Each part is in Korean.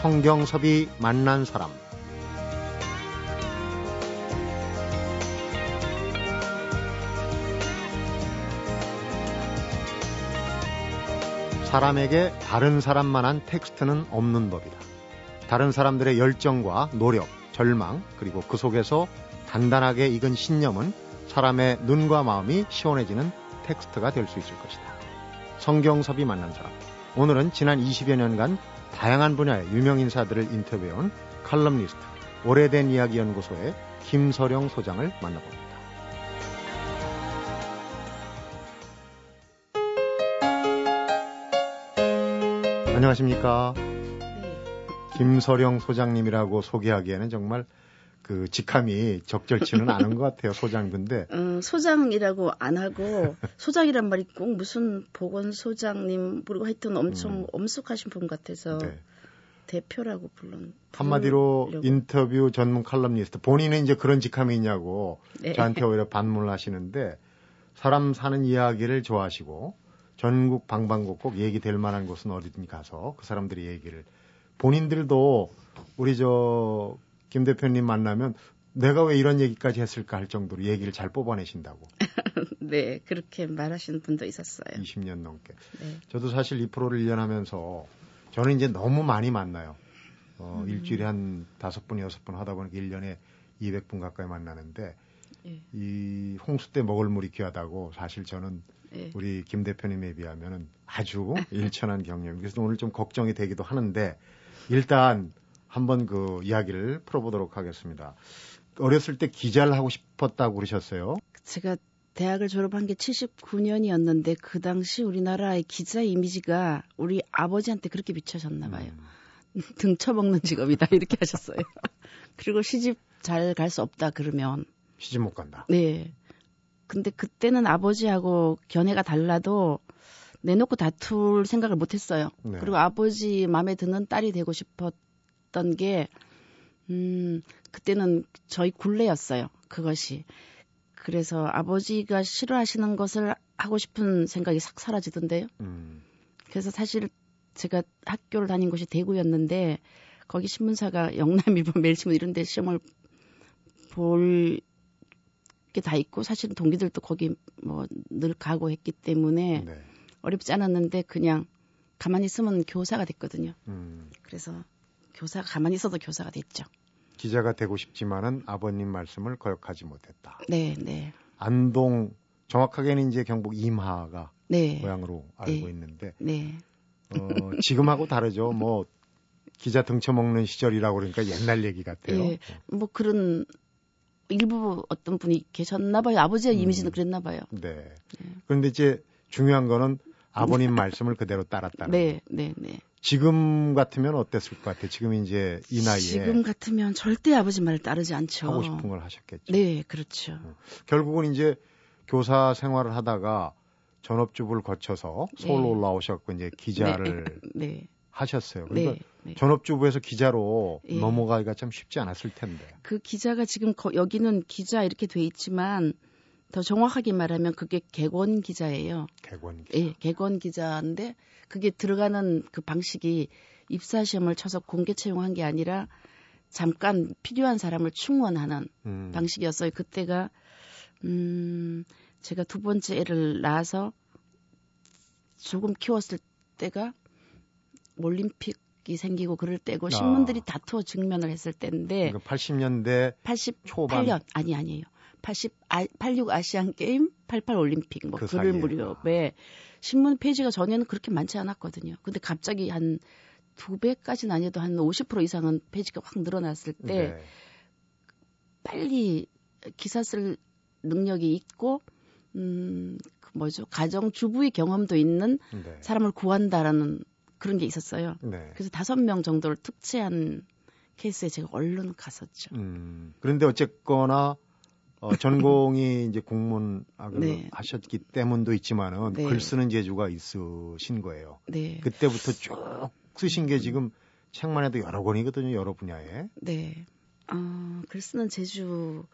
성경섭이 만난 사람. 사람에게 다른 사람만한 텍스트는 없는 법이다. 다른 사람들의 열정과 노력, 절망, 그리고 그 속에서 단단하게 익은 신념은 사람의 눈과 마음이 시원해지는 텍스트가 될 수 있을 것이다. 성경섭이 만난 사람. 오늘은 지난 20여 년간 다양한 분야의 유명인사들을 인터뷰해온 칼럼니스트, 오래된 이야기 연구소의 김서령 소장을 만나봅니다. 안녕하십니까? 네. 김서령 소장님이라고 소개하기에는 정말 그 직함이 적절치는 않은 것 같아요, 소장. 근데 소장이라고 안 하고 소장이란 말이 꼭 무슨 보건소장님 그리고 하여튼 엄청 엄숙하신 분 같아서 네. 대표라고 불렀는데 한마디로 인터뷰 전문 칼럼니스트. 본인은 이제 그런 직함이 있냐고 네. 저한테 오히려 반문을 하시는데 사람 사는 이야기를 좋아하시고 전국 방방곡곡 얘기될 만한 곳은 어디든 가서 그 사람들이 얘기를 본인들도 우리 저 김 대표님 만나면 내가 왜 이런 얘기까지 했을까 할 정도로 얘기를 잘 뽑아내신다고. 네, 그렇게 말하시는 분도 있었어요. 20년 넘게. 네. 저도 사실 이 프로를 1년 하면서 저는 이제 너무 많이 만나요. 일주일에 한 5분, 6분 하다 보니까 1년에 200분 가까이 만나는데 네. 이 홍수 때 먹을 물이 귀하다고 사실 저는 네. 우리 김 대표님에 비하면 아주 일천한 경험. 그래서 오늘 좀 걱정이 되기도 하는데 일단 한번 그 이야기를 풀어보도록 하겠습니다. 어렸을 때 기자를 하고 싶었다고 그러셨어요? 제가 대학을 졸업한 게 79년이었는데 그 당시 우리나라의 기자 이미지가 우리 아버지한테 그렇게 비춰졌나 봐요. 등쳐먹는 직업이다 이렇게 하셨어요. 그리고 시집 잘 갈 수 없다 그러면. 시집 못 간다? 네. 근데 그때는 아버지하고 견해가 달라도 내놓고 다툴 생각을 못 했어요. 네. 그리고 아버지 마음에 드는 딸이 되고 싶었던 게 그때는 저희 굴레였어요. 그것이. 그래서 아버지가 싫어하시는 것을 하고 싶은 생각이 싹 사라지던데요. 그래서 사실 제가 학교를 다닌 곳이 대구였는데 거기 신문사가 영남일보, 매일신문 이런 데 시험을 볼 게 다 있고 사실 동기들도 거기 뭐 늘 가고 했기 때문에 네. 어렵지 않았는데 그냥 가만히 있으면 교사가 됐거든요. 그래서 교사가 가만히 있어도 교사가 됐죠. 기자가 되고 싶지만은 아버님 말씀을 거역하지 못했다. 네, 네. 안동 정확하게는 이제 경북 임하가 네. 고향으로 알고 네. 있는데 네. 지금하고 다르죠. 뭐 기자 등쳐먹는 시절이라고 그러니까 옛날 얘기 같아요. 네. 뭐 그런. 일부 어떤 분이 계셨나 봐요. 아버지의 이미지는 그랬나 봐요. 네. 네. 그런데 이제 중요한 거는 아버님 말씀을 그대로 따랐다는 네, 거. 네, 네. 지금 같으면 어땠을 것 같아요? 지금 이제 이 나이에. 지금 같으면 절대 아버지 말을 따르지 않죠. 하고 싶은 걸 하셨겠죠. 네, 그렇죠. 결국은 이제 교사 생활을 하다가 전업주부를 거쳐서 서울로 네. 올라오셨고 이제 기자를 네. 네. 하셨어요. 그러니까 네, 네. 전업주부에서 기자로 네. 넘어가기가 참 쉽지 않았을 텐데. 그 기자가 지금 여기는 기자 이렇게 돼 있지만 더 정확하게 말하면 그게 객원 기자예요. 객원 기자. 예, 객원 기자인데 그게 들어가는 그 방식이 입사 시험을 쳐서 공개 채용한 게 아니라 잠깐 필요한 사람을 충원하는 방식이었어요. 그때가 제가 2번째 애를 낳아서 조금 키웠을 때가 올림픽이 생기고 그럴 때고 신문들이 다투어 직면을 했을 때인데 그러니까 80년대 80 초반 8년 아니에요. 86 아시안 게임, 88 올림픽 뭐 그럴 무렵에 신문 페이지가 전에는 그렇게 많지 않았거든요. 근데 갑자기 한 두 배까지는 아니어도 한 50% 이상은 페이지가 확 늘어났을 때 네. 빨리 기사 쓸 능력이 있고 그 뭐죠? 가정 주부의 경험도 있는 네. 사람을 구한다라는 그런 게 있었어요. 네. 그래서 5명 정도를 특채한 케이스에 제가 얼른 갔었죠. 그런데 어쨌거나 전공이 이제 공문학을 네. 하셨기 때문도 있지만은 네. 글 쓰는 재주가 있으신 거예요. 네. 그때부터 쭉 쓰신 게 지금 책만 해도 여러 권이거든요. 여러 분야에. 네. 글 쓰는 재주가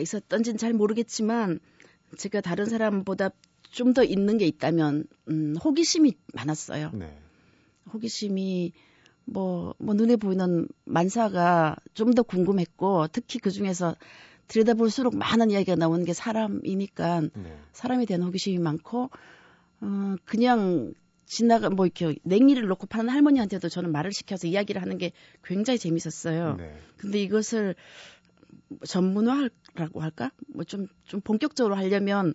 있었던지는 잘 모르겠지만 제가 다른 사람보다 좀 더 있는 게 있다면 호기심이 많았어요. 네. 호기심이 뭐 눈에 보이는 만사가 좀 더 궁금했고, 특히 그중에서 들여다볼수록 많은 이야기가 나오는 게 사람이니까 네. 사람에 대한 호기심이 많고, 그냥 지나가 뭐 이렇게 냉이를 놓고 파는 할머니한테도 저는 말을 시켜서 이야기를 하는 게 굉장히 재밌었어요. 네. 근데 이것을 전문화라고 할까? 뭐 좀 본격적으로 하려면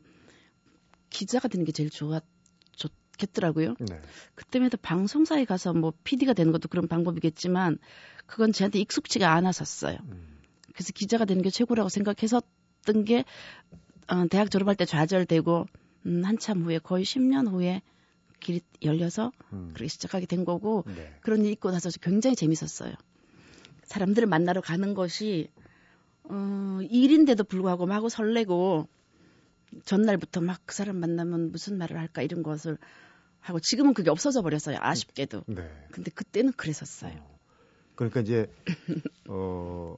기자가 되는 게 제일 좋겠더라고요. 네. 그때마다 방송사에 가서 뭐 PD가 되는 것도 그런 방법이겠지만 그건 저한테 익숙지가 않았었어요. 그래서 기자가 되는 게 최고라고 생각했었던 게 대학 졸업할 때 좌절되고 한참 후에 거의 10년 후에 길이 열려서 그렇게 시작하게 된 거고 네. 그런 일 있고 나서 굉장히 재밌었어요. 사람들을 만나러 가는 것이 일인데도 불구하고 막 하고 설레고 전날부터 막 그 사람 만나면 무슨 말을 할까 이런 것을 하고 지금은 그게 없어져 버렸어요. 아쉽게도. 네. 근데 그때는 그랬었어요. 그러니까 이제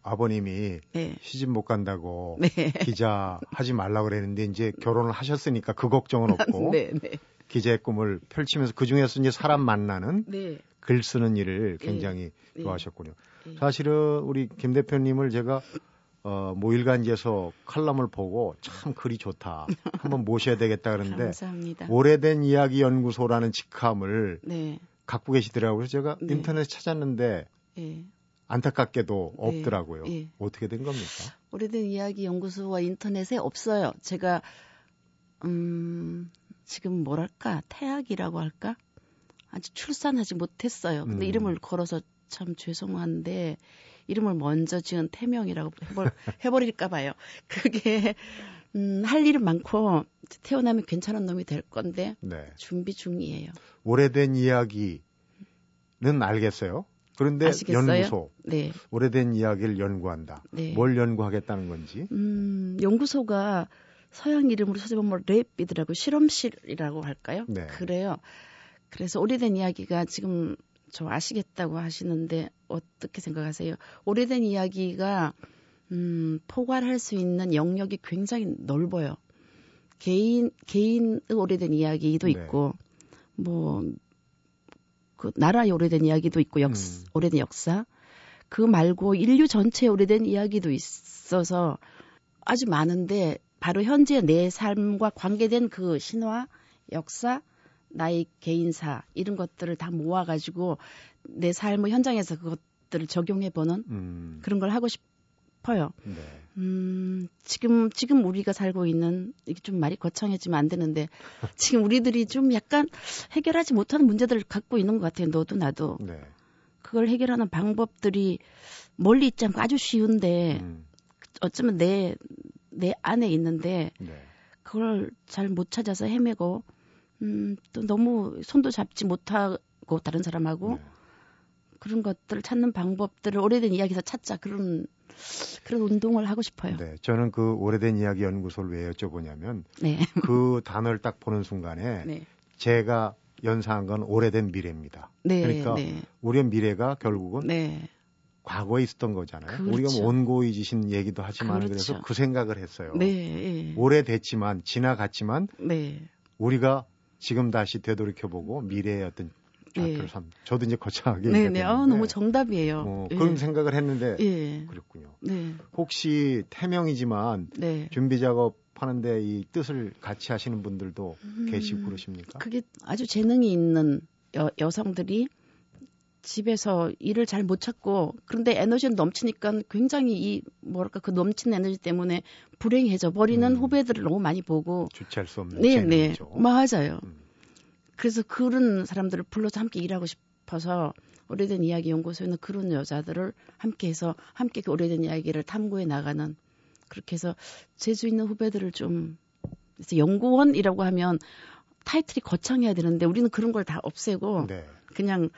아버님이 네. 시집 못 간다고 네. 기자 하지 말라고 그랬는데 이제 결혼을 하셨으니까 그 걱정은 없고 네, 네. 기자의 꿈을 펼치면서 그중에서 이제 사람 만나는 네. 글 쓰는 일을 굉장히 네. 좋아하셨군요. 네. 사실은 우리 김 대표님을 제가 모일간지에서 칼럼을 보고 참 글이 좋다. 한번 모셔야 되겠다 그러는데 감사합니다. 오래된 이야기 연구소라는 직함을 네. 갖고 계시더라고요. 그래서 제가 네. 인터넷 찾았는데 네. 안타깝게도 없더라고요. 네. 어떻게 된 겁니까? 오래된 이야기 연구소와 인터넷에 없어요. 제가 지금 뭐랄까 태학이라고 할까? 아직 출산하지 못했어요. 근데 이름을 걸어서 참 죄송한데 이름을 먼저 지은 태명이라고 해버릴까 봐요. 그게 할 일은 많고 태어나면 괜찮은 놈이 될 건데 네. 준비 중이에요. 오래된 이야기는 알겠어요. 그런데 아시겠어요? 연구소, 네. 오래된 이야기를 연구한다. 네. 뭘 연구하겠다는 건지? 연구소가 서양 이름으로 찾으면 뭐 랩이더라고요. 실험실이라고 할까요? 네. 그래요. 그래서 오래된 이야기가 지금 저 아시겠다고 하시는데 어떻게 생각하세요? 오래된 이야기가 포괄할 수 있는 영역이 굉장히 넓어요. 개인의 오래된 이야기도 있고 네. 뭐 그 나라의 오래된 이야기도 있고 오래된 역사 그 말고 인류 전체의 오래된 이야기도 있어서 아주 많은데 바로 현재 내 삶과 관계된 그 신화, 역사 나의 개인사 이런 것들을 다 모아가지고 내 삶의 현장에서 그것들을 적용해보는 그런 걸 하고 싶어요. 네. 지금 우리가 살고 있는 이게 좀 말이 거창해지면 안 되는데 지금 우리들이 좀 약간 해결하지 못하는 문제들을 갖고 있는 것 같아요. 너도 나도. 네. 그걸 해결하는 방법들이 멀리 있지 않고 아주 쉬운데 어쩌면 내 안에 있는데 네. 그걸 잘 못 찾아서 헤매고 또 너무 손도 잡지 못하고 다른 사람하고 네. 그런 것들을 찾는 방법들을 오래된 이야기에서 찾자 그런 운동을 하고 싶어요. 네, 저는 그 오래된 이야기 연구소를 왜 여쭤보냐면 네. 그 단어를 딱 보는 순간에 네. 제가 연상한 건 오래된 미래입니다. 네, 그러니까 네. 우리의 미래가 결국은 네. 과거에 있었던 거잖아요. 그렇죠. 우리가 뭐 온고이지신 얘기도 하지만 그렇죠. 그래서 그 생각을 했어요. 네, 오래됐지만 지나갔지만 네. 우리가 지금 다시 되돌이켜보고 미래의 어떤 좌표를 삼. 네. 저도 이제 거창하게 얘기했는데 너무 정답이에요. 예. 그런 생각을 했는데 예. 그렇군요. 네. 혹시 태명이지만 네. 준비 작업하는데 이 뜻을 같이 하시는 분들도 계시고 그러십니까? 그게 아주 재능이 있는 여성들이 집에서 일을 잘 못 찾고 그런데 에너지는 넘치니까 굉장히 그 넘치는 에너지 때문에 불행해져 버리는 후배들을 너무 많이 보고 주체할 수 없는 재능이죠. 네. 맞아요. 그래서 그런 사람들을 불러서 함께 일하고 싶어서 오래된 이야기 연구소에는 그런 여자들을 함께해서 함께 그 오래된 이야기를 탐구해 나가는 그렇게 해서 재주 있는 후배들을 좀 그래서 연구원이라고 하면 타이틀이 거창해야 되는데 우리는 그런 걸 다 없애고 네. 그냥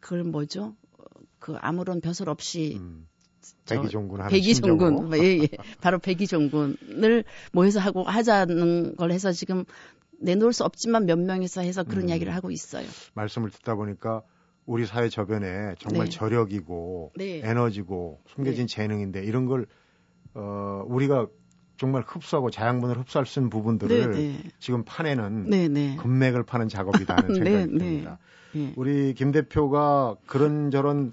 그걸 뭐죠? 그 아무런 벼슬 없이 백이종군 예. 바로 백이종군을 모여서 하고 하자는 걸 해서 지금 내놓을 수 없지만 몇 명에서 해서 그런 이야기를 하고 있어요. 말씀을 듣다 보니까 우리 사회 저변에 정말 네. 저력이고 네. 에너지고 숨겨진 네. 재능인데 이런 걸 우리가 정말 흡수하고 자양분을 흡수할 수 있는 부분들을 네네. 지금 파내는 네네. 금맥을 파는 작업이다 하는 생각이 듭니다. 네. 우리 김 대표가 그런저런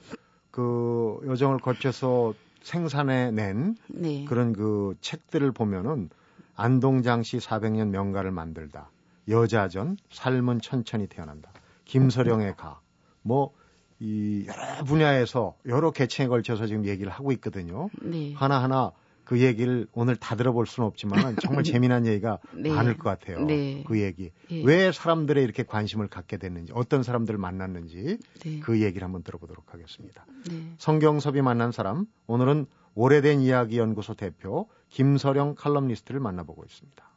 그 여정을 거쳐서 생산해낸 네. 그런 그 책들을 보면은 안동장씨 400년 명가를 만들다, 여자전, 삶은 천천히 태어난다, 김서령의 가, 뭐 이 여러 분야에서 여러 계층에 걸쳐서 지금 얘기를 하고 있거든요. 네. 하나하나 그 얘기를 오늘 다 들어볼 수는 없지만 정말 재미난 얘기가 네. 많을 것 같아요. 네. 그 얘기. 네. 왜 사람들의 이렇게 관심을 갖게 됐는지, 어떤 사람들을 만났는지 네. 그 얘기를 한번 들어보도록 하겠습니다. 네. 성경섭이 만난 사람, 오늘은 오래된 이야기 연구소 대표 김서령 칼럼니스트를 만나보고 있습니다.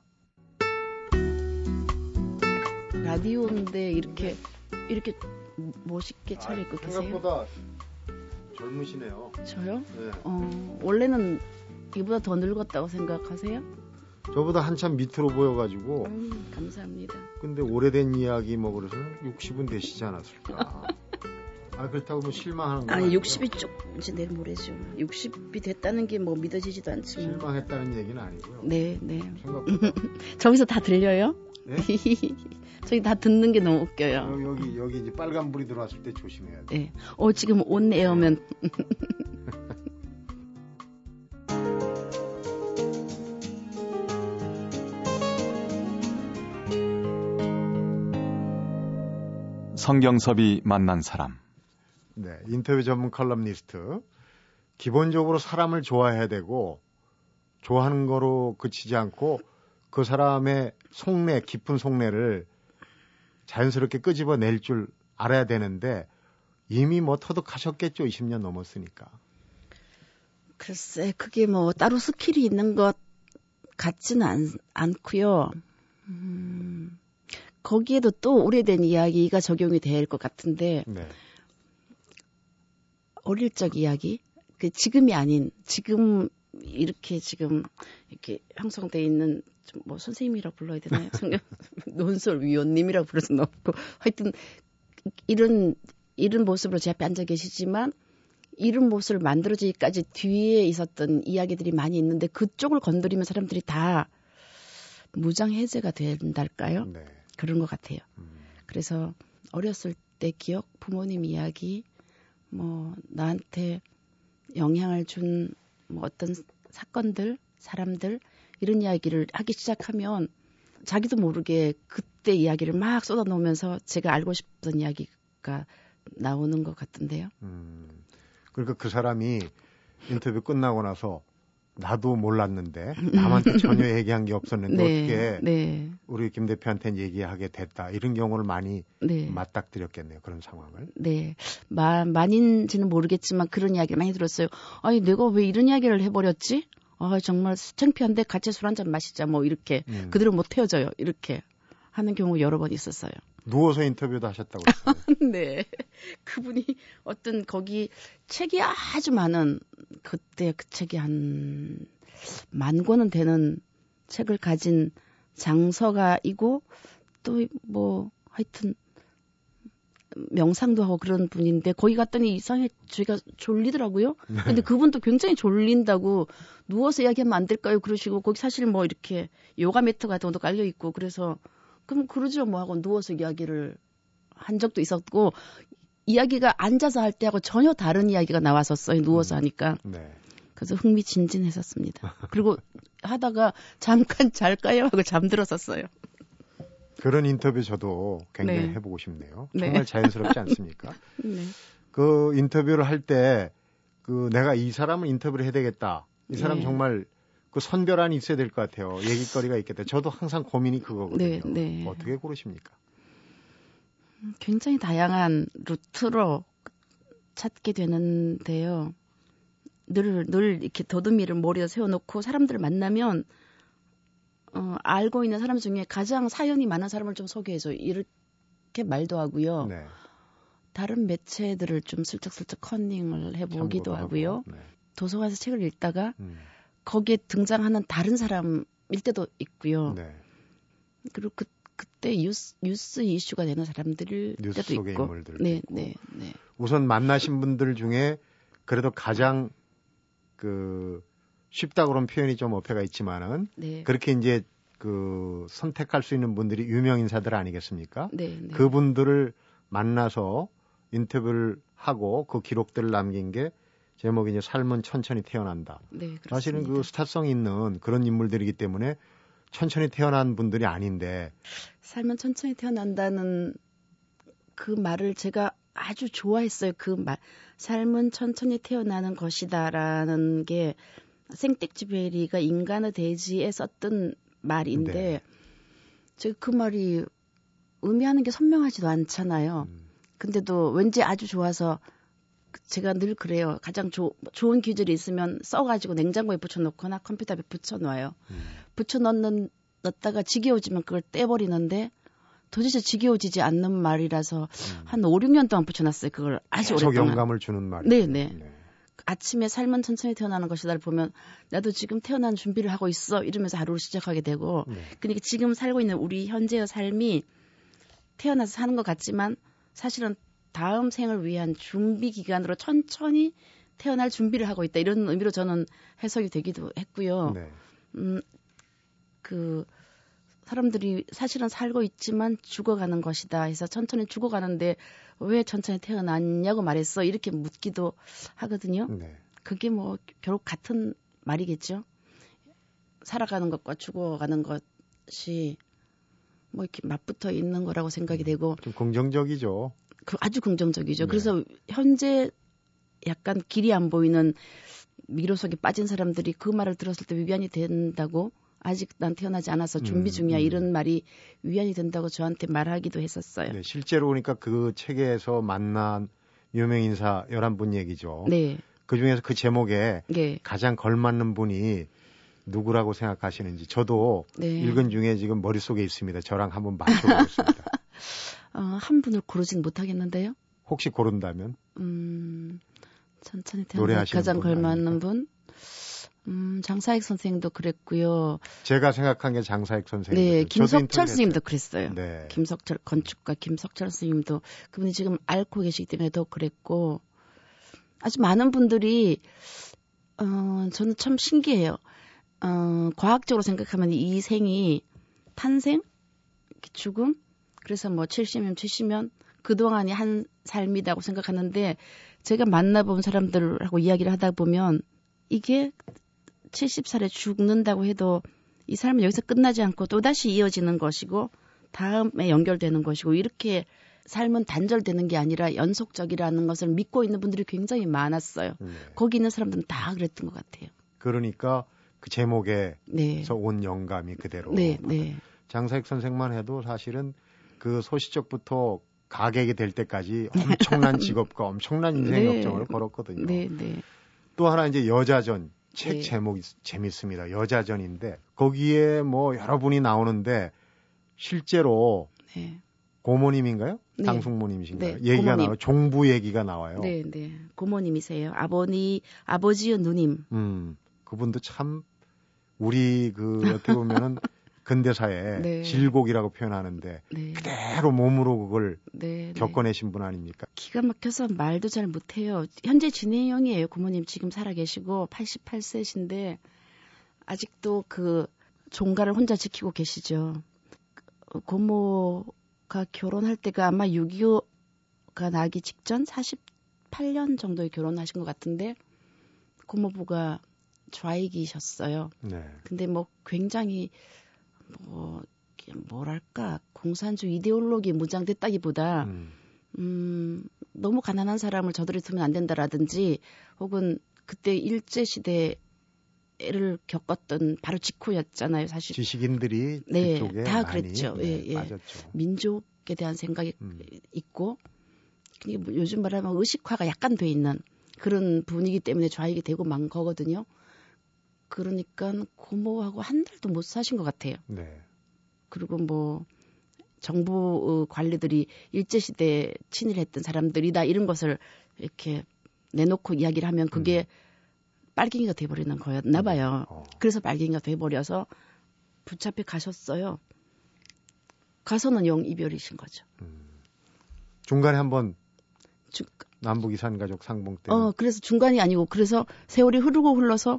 라디오인데 이렇게 멋있게 차려입고 계세요? 생각보다 젊으시네요. 저요? 네. 원래는 이보다 더 늙었다고 생각하세요? 저보다 한참 밑으로 보여가지고. 감사합니다. 근데 오래된 이야기 뭐 그래서 60은 되시지 않았을까? 아 그렇다고 뭐 실망하는 거 아니 60이 쭉 이제 내일 모레죠. 60이 됐다는 게 뭐 믿어지지도 않지만. 실망했다는 얘기는 아니고요. 네. 생각보다. 저기서 다 들려요? 네? 저기 다 듣는 게 너무 웃겨요. 여기 이제 빨간 불이 들어왔을 때 조심해야 돼. 네. 지금 온 에어면. 네. 성경섭이 만난 사람. 네, 인터뷰 전문 칼럼니스트. 기본적으로 사람을 좋아해야 되고 좋아하는 거로 그치지 않고 그 사람의 속내, 깊은 속내를 자연스럽게 끄집어낼 줄 알아야 되는데 이미 뭐 터득하셨겠죠. 20년 넘었으니까. 글쎄, 그게 뭐 따로 스킬이 있는 것 같지는 않고요. 거기에도 또 오래된 이야기가 적용이 될 것 같은데 네. 어릴 적 이야기, 그 지금이 아닌 지금 이렇게 형성돼 있는 좀 뭐 선생님이라고 불러야 되나요? 논설위원님이라고 부르진 없고 하여튼 이런 모습으로 제 앞에 앉아 계시지만 이런 모습을 만들어지기까지 뒤에 있었던 이야기들이 많이 있는데 그쪽을 건드리면 사람들이 다 무장해제가 된달까요? 네. 그런 것 같아요. 그래서 어렸을 때 기억, 부모님 이야기, 뭐 나한테 영향을 준 뭐 어떤 사건들, 사람들 이런 이야기를 하기 시작하면 자기도 모르게 그때 이야기를 막 쏟아놓으면서 제가 알고 싶던 이야기가 나오는 것 같은데요. 그러니까 그 사람이 인터뷰 끝나고 나서 나도 몰랐는데 남한테 전혀 얘기한 게 없었는데 어떻게 우리 김 대표한테는 얘기하게 됐다. 이런 경우를 많이 맞닥뜨렸겠네요. 그런 상황을. 네. 많이인지는 모르겠지만 그런 이야기를 많이 들었어요. 아니 내가 왜 이런 이야기를 해버렸지? 아 정말 창피한데 같이 술 한잔 마시자. 뭐 이렇게 그대로 못 헤어져요. 이렇게 하는 경우 여러 번 있었어요. 누워서 인터뷰도 하셨다고 했어요. 네. 그분이 어떤 거기 책이 아주 많은 그때 그 책이 한 10,000권은 되는 책을 가진 장서가이고 또 뭐 하여튼 명상도 하고 그런 분인데 거기 갔더니 이상하게 제가 졸리더라고요. 네. 근데 그분도 굉장히 졸린다고 누워서 이야기하면 안 될까요? 그러시고 거기 사실 뭐 이렇게 요가 매트 같은 것도 깔려 있고 그래서 그럼 그러죠 뭐 하고 누워서 이야기를 한 적도 있었고 이야기가 앉아서 할 때하고 전혀 다른 이야기가 나왔었어요. 누워서 하니까. 네. 그래서 흥미진진했었습니다. 그리고 하다가 잠깐 잘까요? 하고 잠들었었어요. 그런 인터뷰 저도 굉장히 네. 해보고 싶네요. 정말 네. 자연스럽지 않습니까? 네. 그 인터뷰를 할 때 그 내가 이 사람을 인터뷰를 해야 되겠다. 이 사람 네. 정말 그 선별안이 있어야 될 것 같아요. 얘기거리가 있겠다. 저도 항상 고민이 그거거든요. 네. 어떻게 고르십니까? 굉장히 다양한 루트로 찾게 되는데요. 늘 이렇게 더듬이를 머리에 세워놓고 사람들을 만나면 알고 있는 사람 중에 가장 사연이 많은 사람을 좀 소개해줘. 이렇게 말도 하고요. 네. 다른 매체들을 좀 슬쩍슬쩍 커닝을 해보기도 하고요. 네. 도서관에서 책을 읽다가 거기에 등장하는 다른 사람일 때도 있고요. 네. 그리고 그때 뉴스 이슈가 되는 사람들일 뉴스 때도 속의 있고. 인물들도 있고. 네. 우선 만나신 분들 중에 그래도 가장 그 쉽다 그런 표현이 좀 어폐가 있지만은 네. 그렇게 이제 그 선택할 수 있는 분들이 유명 인사들 아니겠습니까? 네, 네. 그분들을 만나서 인터뷰를 하고 그 기록들을 남긴 게 제목이 이제 삶은 천천히 태어난다. 네, 그렇습니다. 사실은 그 스타성이 있는 그런 인물들이기 때문에 천천히 태어난 분들이 아닌데 삶은 천천히 태어난다는 그 말을 제가 아주 좋아했어요. 그 말, 삶은 천천히 태어나는 것이다라는 게 생텍쥐페리가 인간의 대지에 썼던 말인데 네. 제가 그 말이 의미하는 게 선명하지도 않잖아요. 근데도 왠지 아주 좋아서 제가 늘 그래요. 가장 좋은 기술이 있으면 써가지고 냉장고에 붙여놓거나 컴퓨터에 붙여놔요. 붙여넣다가 지겨워지면 그걸 떼버리는데 도대체 지겨워지지 않는 말이라서 한 5, 6년 동안 붙여놨어요. 그걸 아주 오랫동안. 영감을 주는 말이에요. 네네. 네. 아침에 삶은 천천히 태어나는 것이다를 보면 나도 지금 태어난 준비를 하고 있어 이러면서 하루를 시작하게 되고 네. 그러니까 지금 살고 있는 우리 현재의 삶이 태어나서 사는 것 같지만 사실은 다음 생을 위한 준비 기간으로 천천히 태어날 준비를 하고 있다. 이런 의미로 저는 해석이 되기도 했고요. 네. 그 사람들이 사실은 살고 있지만 죽어가는 것이다 해서 천천히 죽어가는데 왜 천천히 태어났냐고 말했어. 이렇게 묻기도 하거든요. 네. 그게 뭐 결국 같은 말이겠죠. 살아가는 것과 죽어가는 것이 뭐 이렇게 맞붙어 있는 거라고 생각이 되고. 좀 긍정적이죠. 아주 긍정적이죠. 네. 그래서 현재 약간 길이 안 보이는 미로 속에 빠진 사람들이 그 말을 들었을 때 위안이 된다고 아직 난 태어나지 않아서 준비 중이야 이런 말이 위안이 된다고 저한테 말하기도 했었어요. 네, 실제로 그러니까 그 책에서 만난 유명인사 11분 얘기죠. 네. 그중에서 그 제목에 네. 가장 걸맞는 분이 누구라고 생각하시는지 저도 네. 읽은 중에 지금 머릿속에 있습니다. 저랑 한번 맞춰보겠습니다. 한 분을 고르진 못하겠는데요. 혹시 고른다면? 천천히 태어난 가장 걸맞는 분? 장사익 선생도 그랬고요. 제가 생각한 게 장사익 선생. 네, 김석철 선생님도 그랬어요. 네. 김석철 건축가 김석철 선생님도 그분이 지금 앓고 계시기 때문에 더 그랬고 아주 많은 분들이 저는 참 신기해요. 과학적으로 생각하면 이 생이 탄생, 죽음, 그래서 뭐 70년 그동안이 한 삶이라고 생각하는데 제가 만나본 사람들하고 이야기를 하다 보면 이게 70살에 죽는다고 해도 이 삶은 여기서 끝나지 않고 또다시 이어지는 것이고 다음에 연결되는 것이고 이렇게 삶은 단절되는 게 아니라 연속적이라는 것을 믿고 있는 분들이 굉장히 많았어요. 네. 거기 있는 사람들은 다 그랬던 것 같아요. 그러니까 그 제목에서 네. 온 영감이 그대로. 네, 네. 장사익 선생만 해도 사실은 그 소시적부터 가객이 될 때까지 엄청난 직업과 엄청난 인생 역정을 네. 걸었거든요. 네, 네. 또 하나 이제 여자전 책 네. 제목이 재밌습니다. 여자전인데 거기에 뭐 여러분이 나오는데 실제로 네. 고모님인가요? 네. 당숙모님이신가요? 네. 얘기가 고모님. 나와요. 종부 얘기가 나와요. 네, 네. 고모님이세요. 아버지의 누님. 그분도 참 우리 그 어떻게 보면은 근대사에 네. 질곡이라고 표현하는데 네. 그대로 몸으로 그걸 네, 겪어내신 네. 분 아닙니까? 기가 막혀서 말도 잘 못해요. 현재 진행형이에요. 고모님 지금 살아계시고 88세신데 아직도 그 종가를 혼자 지키고 계시죠. 고모가 결혼할 때가 아마 6.25가 나기 직전 48년 정도에 결혼하신 것 같은데 고모부가 좌익이셨어요. 네. 근데 뭐 굉장히 뭐랄까 공산주의 이데올로기에 무장됐다기보다 너무 가난한 사람을 저들이 두면 안 된다라든지 혹은 그때 일제시대를 겪었던 바로 직후였잖아요. 사실 지식인들이 네, 그쪽에 다 많이 그랬죠. 네, 예, 예. 민족에 대한 생각이 있고 요즘 말하면 의식화가 약간 돼 있는 그런 분위기 때문에 좌익이 되고 만 거거든요. 그러니까 고모하고 한 달도 못 사신 것 같아요. 네. 그리고 뭐 정부 관리들이 일제시대에 친일했던 사람들이다 이런 것을 이렇게 내놓고 이야기를 하면 그게 빨갱이가 돼버리는 거였나 봐요. 그래서 빨갱이가 돼버려서 붙잡혀 가셨어요. 가서는 영 이별이신 거죠. 중간에 한번 남북 이산가족 상봉 때. 그래서 중간이 아니고 그래서 세월이 흐르고 흘러서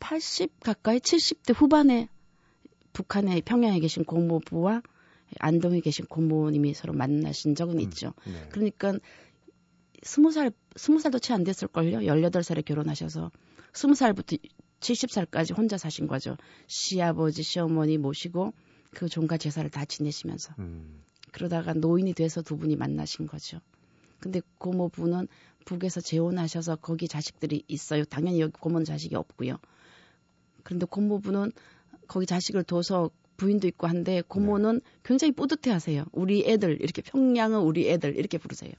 80 가까이 70대 후반에 북한의 평양에 계신 고모부와 안동에 계신 고모님이 서로 만나신 적은 있죠. 네. 그러니까 20살도 채 안 됐을걸요. 18살에 결혼하셔서 20살부터 70살까지 혼자 사신 거죠. 시아버지, 시어머니 모시고 그 종가 제사를 다 지내시면서. 그러다가 노인이 돼서 두 분이 만나신 거죠. 근데 고모부는 북에서 재혼하셔서 거기 자식들이 있어요. 당연히 여기 고모는 자식이 없고요. 그런데 고모부는 거기 자식을 둬서 부인도 있고 한데 고모는 네. 굉장히 뿌듯해하세요. 우리 애들 이렇게 평양은 우리 애들 이렇게 부르세요.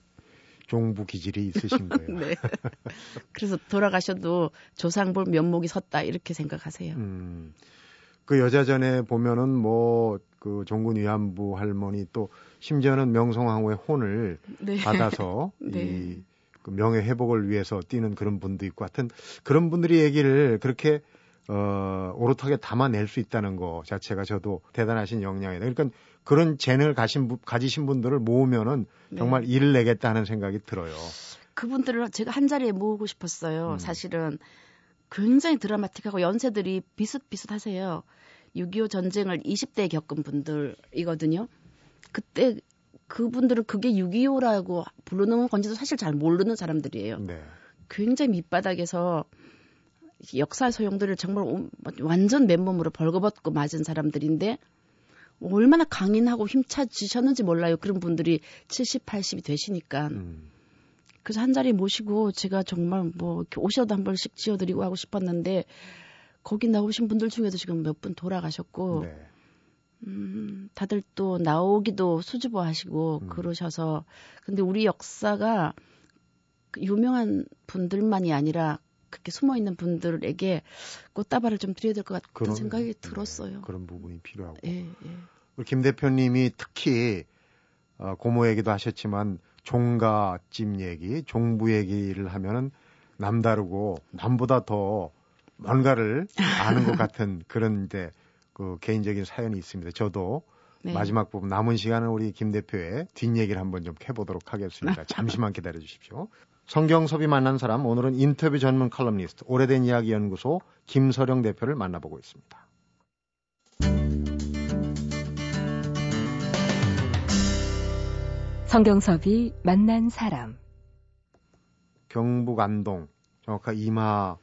종부 기질이 있으신 거예요. 네. 그래서 돌아가셔도 조상볼 면목이 섰다 이렇게 생각하세요. 그 여자전에 보면은 뭐 그 종군 위안부 할머니 또 심지어는 명성황후의 혼을 네. 받아서 네. 이 그 명예 회복을 위해서 뛰는 그런 분도 있고 하여튼 그런 분들이 얘기를 그렇게 오롯하게 담아낼 수 있다는 거 자체가 저도 대단하신 역량이다. 그러니까 그런 재능을 가지신 분들을 모으면은 정말 네. 일을 내겠다 하는 생각이 들어요. 그분들을 제가 한 자리에 모으고 싶었어요. 사실은 굉장히 드라마틱하고 연세들이 비슷비슷하세요. 6.25 전쟁을 20대에 겪은 분들이거든요. 그때 그분들은 그게 6.25라고 부르는 건지도 사실 잘 모르는 사람들이에요. 네. 굉장히 밑바닥에서 역사 소용들을 정말 완전 맨몸으로 벌거벗고 맞은 사람들인데 얼마나 강인하고 힘차지셨는지 몰라요. 그런 분들이 70, 80이 되시니까. 그래서 한 자리에 모시고 제가 정말 뭐 오셔도 한 번씩 지어드리고 하고 싶었는데 거기 나오신 분들 중에도 지금 몇 분 돌아가셨고 네. 다들 또 나오기도 수줍어하시고 그러셔서 근데 우리 역사가 유명한 분들만이 아니라 그렇게 숨어있는 분들에게 꽃다발을 좀 드려야 될 것 같은 생각이 들었어요. 네, 그런 부분이 필요하고. 예, 예. 김 대표님이 특히 고모 얘기도 하셨지만 종가집 얘기, 종부 얘기를 하면은 남다르고 남보다 더 뭔가를 아는 것 같은 그런데 그 개인적인 사연이 있습니다. 저도 네. 마지막 부분 남은 시간은 우리 김 대표의 뒷얘기를 한번 좀 해보도록 하겠습니다. 잠시만 기다려 주십시오. 성경섭이 만난 사람, 오늘은 인터뷰 전문 칼럼니스트, 오래된 이야기 연구소 김서령 대표를 만나보고 있습니다. 성경섭이 만난 사람. 경북 안동, 정확한 임하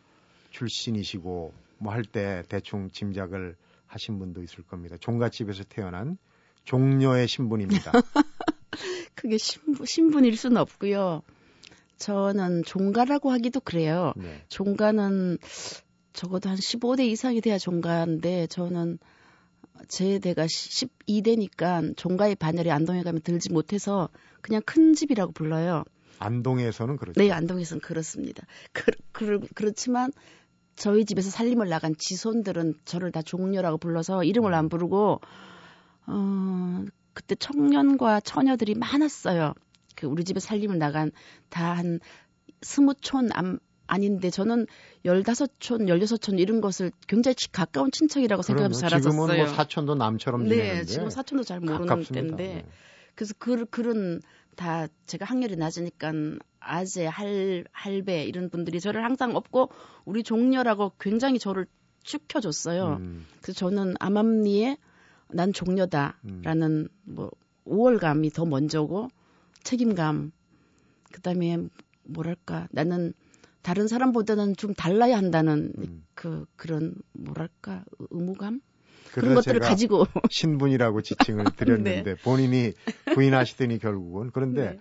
출신이시고 뭐 할 때 대충 짐작을 하신 분도 있을 겁니다. 종갓집에서 태어난 종녀의 신분입니다. 그게 신분일 수는 없고요. 저는 종가라고 하기도 그래요. 네. 종가는 적어도 한 15대 이상이 돼야 종가인데 저는 제 대가 12대니까 종가의 반열이 안동에 가면 들지 못해서 그냥 큰 집이라고 불러요. 안동에서는 그렇죠? 네, 안동에서는 그렇습니다. 그렇지만 저희 집에서 살림을 나간 지손들은 저를 다 종녀라고 불러서 이름을 안 부르고 그때 청년과 처녀들이 많았어요. 그 우리 집에 살림을 나간 다 한 20촌 아닌데 저는 15촌, 16촌 이런 것을 굉장히 가까운 친척이라고 생각하면서 살았었어요. 지금은 뭐 사촌도 남처럼 지내는데. 네, 지금 사촌도 잘 모르는 가깝습니다. 때인데. 네. 그래서 글은 다 제가 학렬이 낮으니까 아재, 할배 이런 분들이 저를 항상 업고 우리 종녀라고 굉장히 저를 축혀줬어요. 그래서 저는 암암리에 난 종녀다라는 뭐 우월감이 더 먼저고 책임감, 그다음에 뭐랄까 나는 다른 사람보다는 좀 달라야 한다는 그런 뭐랄까 의무감 그런 것들을 가지고 신분이라고 지칭을 드렸는데 네. 본인이 부인하시더니 결국은 그런데 네.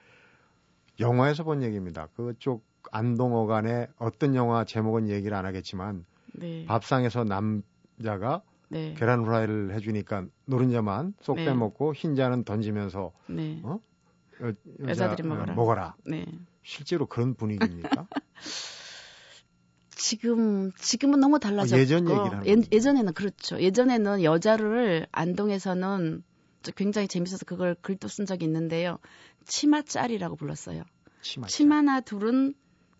영화에서 본 얘기입니다. 그쪽 안동어간에 어떤 영화 제목은 얘기를 안 하겠지만 네. 밥상에서 남자가 네. 계란 후라이를 해주니까 노른자만 쏙 네. 빼먹고 흰자는 던지면서 네. 어? 여자들이 먹어라. 네. 실제로 그런 분위기입니까? 지금은 너무 달라졌고 예전 얘기를 예전에는 그렇죠. 예전에는 여자를 안동에서는 굉장히 재밌어서 그걸 글도 쓴 적이 있는데요. 치마짜리라고 불렀어요. 치마나 둘은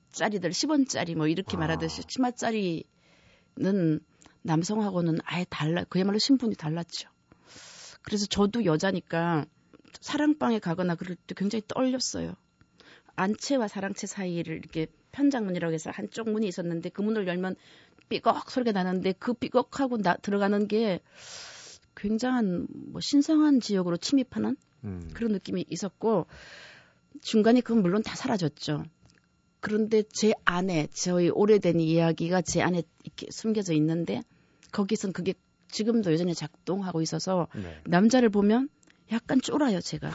짜리들 10원짜리 뭐 이렇게 말하듯이 치마짜리는 남성하고는 아예 그야말로 신분이 달랐죠. 그래서 저도 여자니까 사랑방에 가거나 그럴 때 굉장히 떨렸어요. 안채와 사랑채 사이를 이렇게 편장문이라고 해서 한쪽 문이 있었는데 그 문을 열면 삐걱 소리가 나는데 그 삐걱하고 들어가는 게 굉장한 뭐 신성한 지역으로 침입하는 그런 느낌이 있었고 중간에 그건 물론 다 사라졌죠. 그런데 제 안에 저희 오래된 이야기가 제 안에 이렇게 숨겨져 있는데 거기선 그게 지금도 여전히 작동하고 있어서 네. 남자를 보면 약간 쫄아요 제가.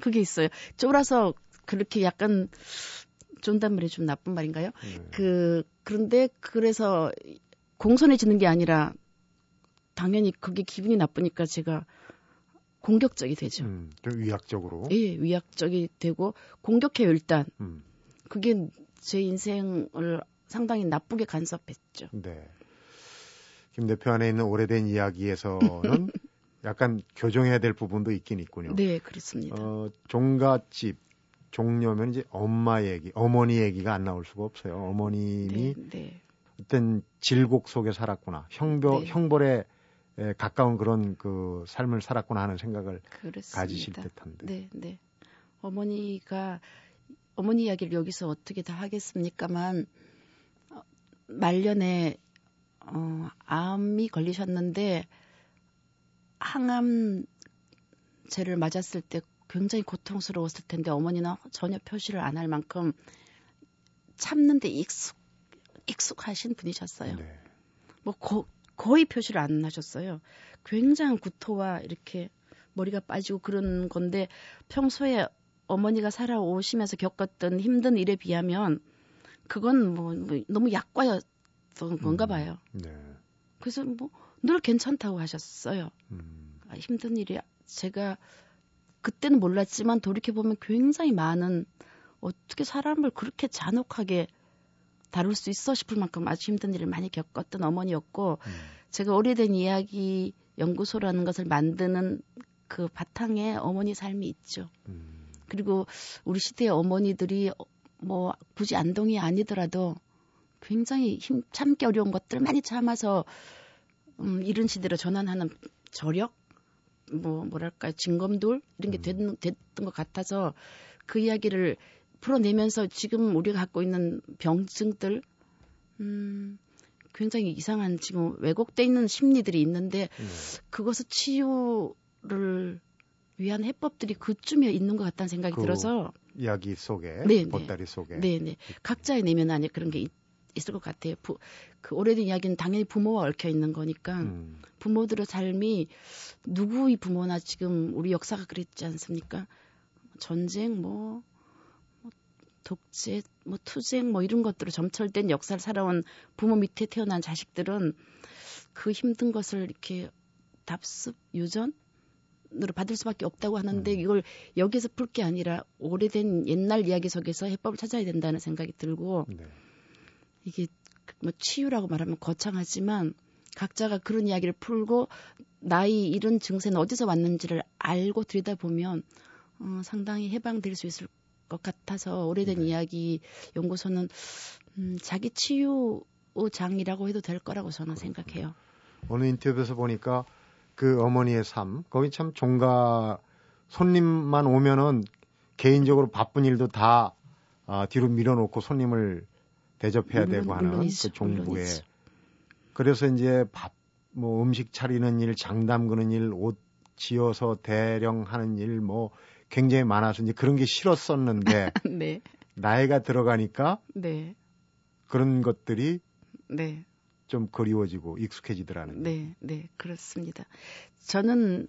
그게 있어요. 쫄아서 그렇게 약간 쫀단 말이 좀 나쁜 말인가요? 그런데 그래서 공손해지는 게 아니라 당연히 그게 기분이 나쁘니까 제가 공격적이 되죠. 좀 위약적으로. 예, 위약적이 되고 공격해요 일단. 그게 제 인생을 상당히 나쁘게 간섭했죠. 네. 김 대표 안에 있는 오래된 이야기에서는 약간 교정해야 될 부분도 있긴 있군요. 네, 그렇습니다. 종갓집, 종려면 이제 엄마 얘기, 어머니 얘기가 안 나올 수가 없어요. 어머님이 네, 네. 어떤 질곡 속에 살았구나. 네. 형벌에 가까운 그런 그 삶을 살았구나 하는 생각을 그렇습니다. 가지실 듯한데. 네, 네. 어머니 이야기를 여기서 어떻게 다 하겠습니까만 말년에 암이 걸리셨는데 항암제를 맞았을 때 굉장히 고통스러웠을 텐데 어머니는 전혀 표시를 안 할 만큼 참는 데 익숙하신 분이셨어요. 네. 뭐 거의 표시를 안 하셨어요. 굉장한 구토와 이렇게 머리가 빠지고 그런 건데 평소에 어머니가 살아오시면서 겪었던 힘든 일에 비하면 그건 뭐 너무 약과였던 건가 봐요. 네. 그래서 뭐 늘 괜찮다고 하셨어요. 힘든 일이 제가 그때는 몰랐지만 돌이켜보면 굉장히 많은 어떻게 사람을 그렇게 잔혹하게 다룰 수 있어 싶을 만큼 아주 힘든 일을 많이 겪었던 어머니였고 제가 오래된 이야기 연구소라는 것을 만드는 그 바탕에 어머니 삶이 있죠. 그리고 우리 시대의 어머니들이 뭐 굳이 안동이 아니더라도 굉장히 참기 어려운 것들을 많이 참아서 이런 시대로 전환하는 저력? 뭐랄까요? 진검돌? 이런 게 됐던 것 같아서 그 이야기를 풀어내면서 지금 우리가 갖고 있는 병증들 굉장히 이상한 지금 왜곡돼 있는 심리들이 있는데 그것을 치유를 위한 해법들이 그쯤에 있는 것 같다는 생각이 들어서 이야기 속에 네네. 보따리 속에 네네. 각자의 내면 안에 그런 게 있을 것 같아요. 그 오래된 이야기는 당연히 부모와 얽혀 있는 거니까 부모들의 삶이 누구의 부모나 지금 우리 역사가 그랬지 않습니까? 전쟁 독재, 투쟁, 이런 것들로 점철된 역사를 살아온 부모 밑에 태어난 자식들은 그 힘든 것을 이렇게 답습, 유전으로 받을 수밖에 없다고 하는데 이걸 여기서 풀 게 아니라 오래된 옛날 이야기 속에서 해법을 찾아야 된다는 생각이 들고 네. 이게 치유라고 말하면 거창하지만 각자가 그런 이야기를 풀고 나이 이런 증세는 어디서 왔는지를 알고 들여다보면 상당히 해방될 수 있을 것 같아서 오래된 네. 이야기 연구소는 자기 치유장이라고 해도 될 거라고 저는 그렇군요. 생각해요. 어느 인터뷰에서 보니까 그 어머니의 삶 거기 참 종가 손님만 오면은 개인적으로 바쁜 일도 다 뒤로 밀어놓고 손님을 대접해야 되고 하는 물론이죠, 그 종부에 그래서 이제 밥 뭐 음식 차리는 일, 장 담그는 일, 옷 지어서 대령하는 일 굉장히 많아서 이제 그런 게 싫었었는데 네. 나이가 들어가니까 네. 그런 것들이 네. 좀 그리워지고 익숙해지더라는 네, 네, 그렇습니다. 저는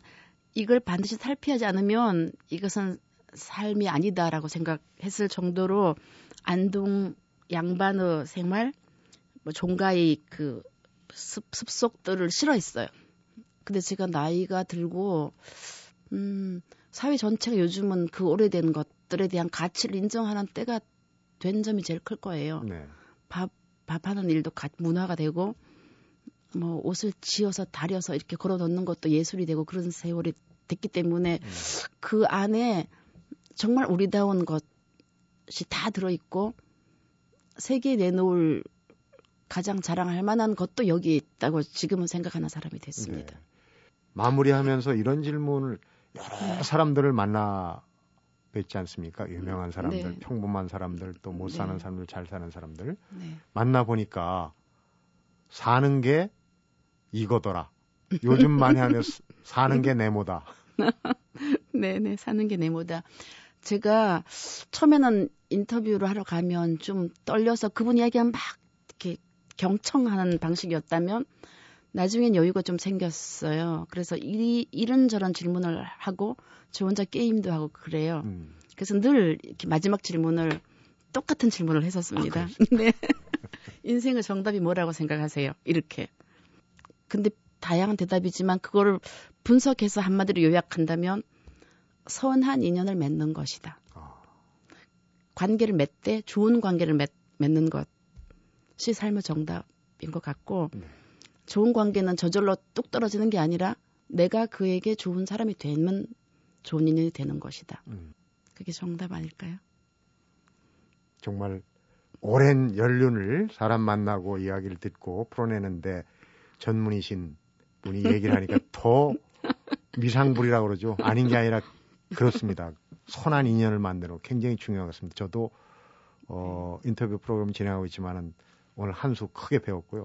이걸 반드시 탈피하지 않으면 이것은 삶이 아니다라고 생각했을 정도로 안동 양반의 생활, 종가의 그 습속들을 싫어했어요. 근데 제가 나이가 들고 사회 전체가 요즘은 그 오래된 것들에 대한 가치를 인정하는 때가 된 점이 제일 클 거예요. 네. 밥하는 일도 문화가 되고 옷을 지어서 다려서 이렇게 걸어 넣는 것도 예술이 되고 그런 세월이 됐기 때문에 그 안에 정말 우리다운 것이 다 들어있고 세계에 내놓을 가장 자랑할 만한 것도 여기에 있다고 지금은 생각하는 사람이 됐습니다. 네. 마무리하면서 이런 질문을 여러 사람들을 만나 뵙지 않습니까? 유명한 사람들, 네. 평범한 사람들, 또 못 사는 네. 사람들, 잘 사는 사람들 네. 만나보니까 사는 게 이거더라. 요즘 많이 하면 사는 게 네모다. 네네, 사는 게 네모다. 제가 처음에는 인터뷰를 하러 가면 좀 떨려서 그분 이야기하면 막 이렇게 경청하는 방식이었다면 나중엔 여유가 좀 생겼어요. 그래서 이런저런 질문을 하고 저 혼자 게임도 하고 그래요. 그래서 늘 이렇게 마지막 질문을 똑같은 질문을 했었습니다. 아, 네. 인생의 정답이 뭐라고 생각하세요? 이렇게. 근데 다양한 대답이지만 그거를 분석해서 한마디로 요약한다면 선한 인연을 맺는 것이다. 아. 관계를 맺되 좋은 관계를 맺는 것이 삶의 정답인 것 같고 네. 좋은 관계는 저절로 뚝 떨어지는 게 아니라 내가 그에게 좋은 사람이 되면 좋은 인연이 되는 것이다. 그게 정답 아닐까요? 정말 오랜 연륜을 사람 만나고 이야기를 듣고 풀어내는데 전문이신 분이 얘기를 하니까 더 미상불이라고 그러죠. 아닌 게 아니라 그렇습니다. 선한 인연을 만드는 거 굉장히 중요한 것 같습니다. 저도 인터뷰 프로그램 진행하고 있지만은 오늘 한 수 크게 배웠고요.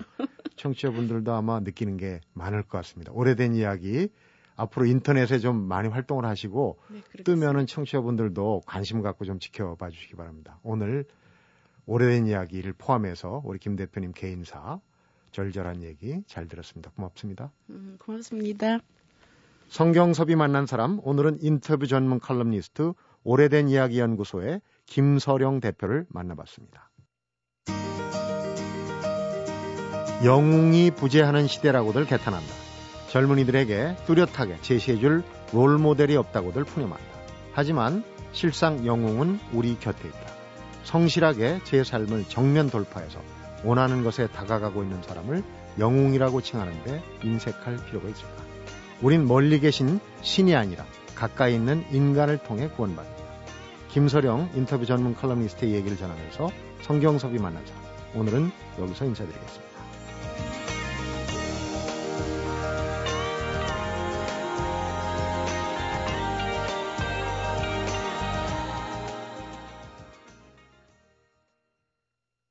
청취자분들도 아마 느끼는 게 많을 것 같습니다. 오래된 이야기, 앞으로 인터넷에 좀 많이 활동을 하시고 네, 뜨면은 청취자분들도 관심 갖고 좀 지켜봐 주시기 바랍니다. 오늘 오래된 이야기를 포함해서 우리 김 대표님 개인사, 절절한 얘기 잘 들었습니다. 고맙습니다. 고맙습니다. 성경섭이 만난 사람, 오늘은 인터뷰 전문 칼럼니스트 오래된 이야기 연구소의 김서령 대표를 만나봤습니다. 영웅이 부재하는 시대라고들 개탄한다. 젊은이들에게 뚜렷하게 제시해줄 롤모델이 없다고들 푸념한다. 하지만 실상 영웅은 우리 곁에 있다. 성실하게 제 삶을 정면 돌파해서 원하는 것에 다가가고 있는 사람을 영웅이라고 칭하는데 인색할 필요가 있을까? 우린 멀리 계신 신이 아니라 가까이 있는 인간을 통해 구원받는다. 김서령 인터뷰 전문 칼럼니스트의 얘기를 전하면서 성경섭이 만난 사람, 오늘은 여기서 인사드리겠습니다.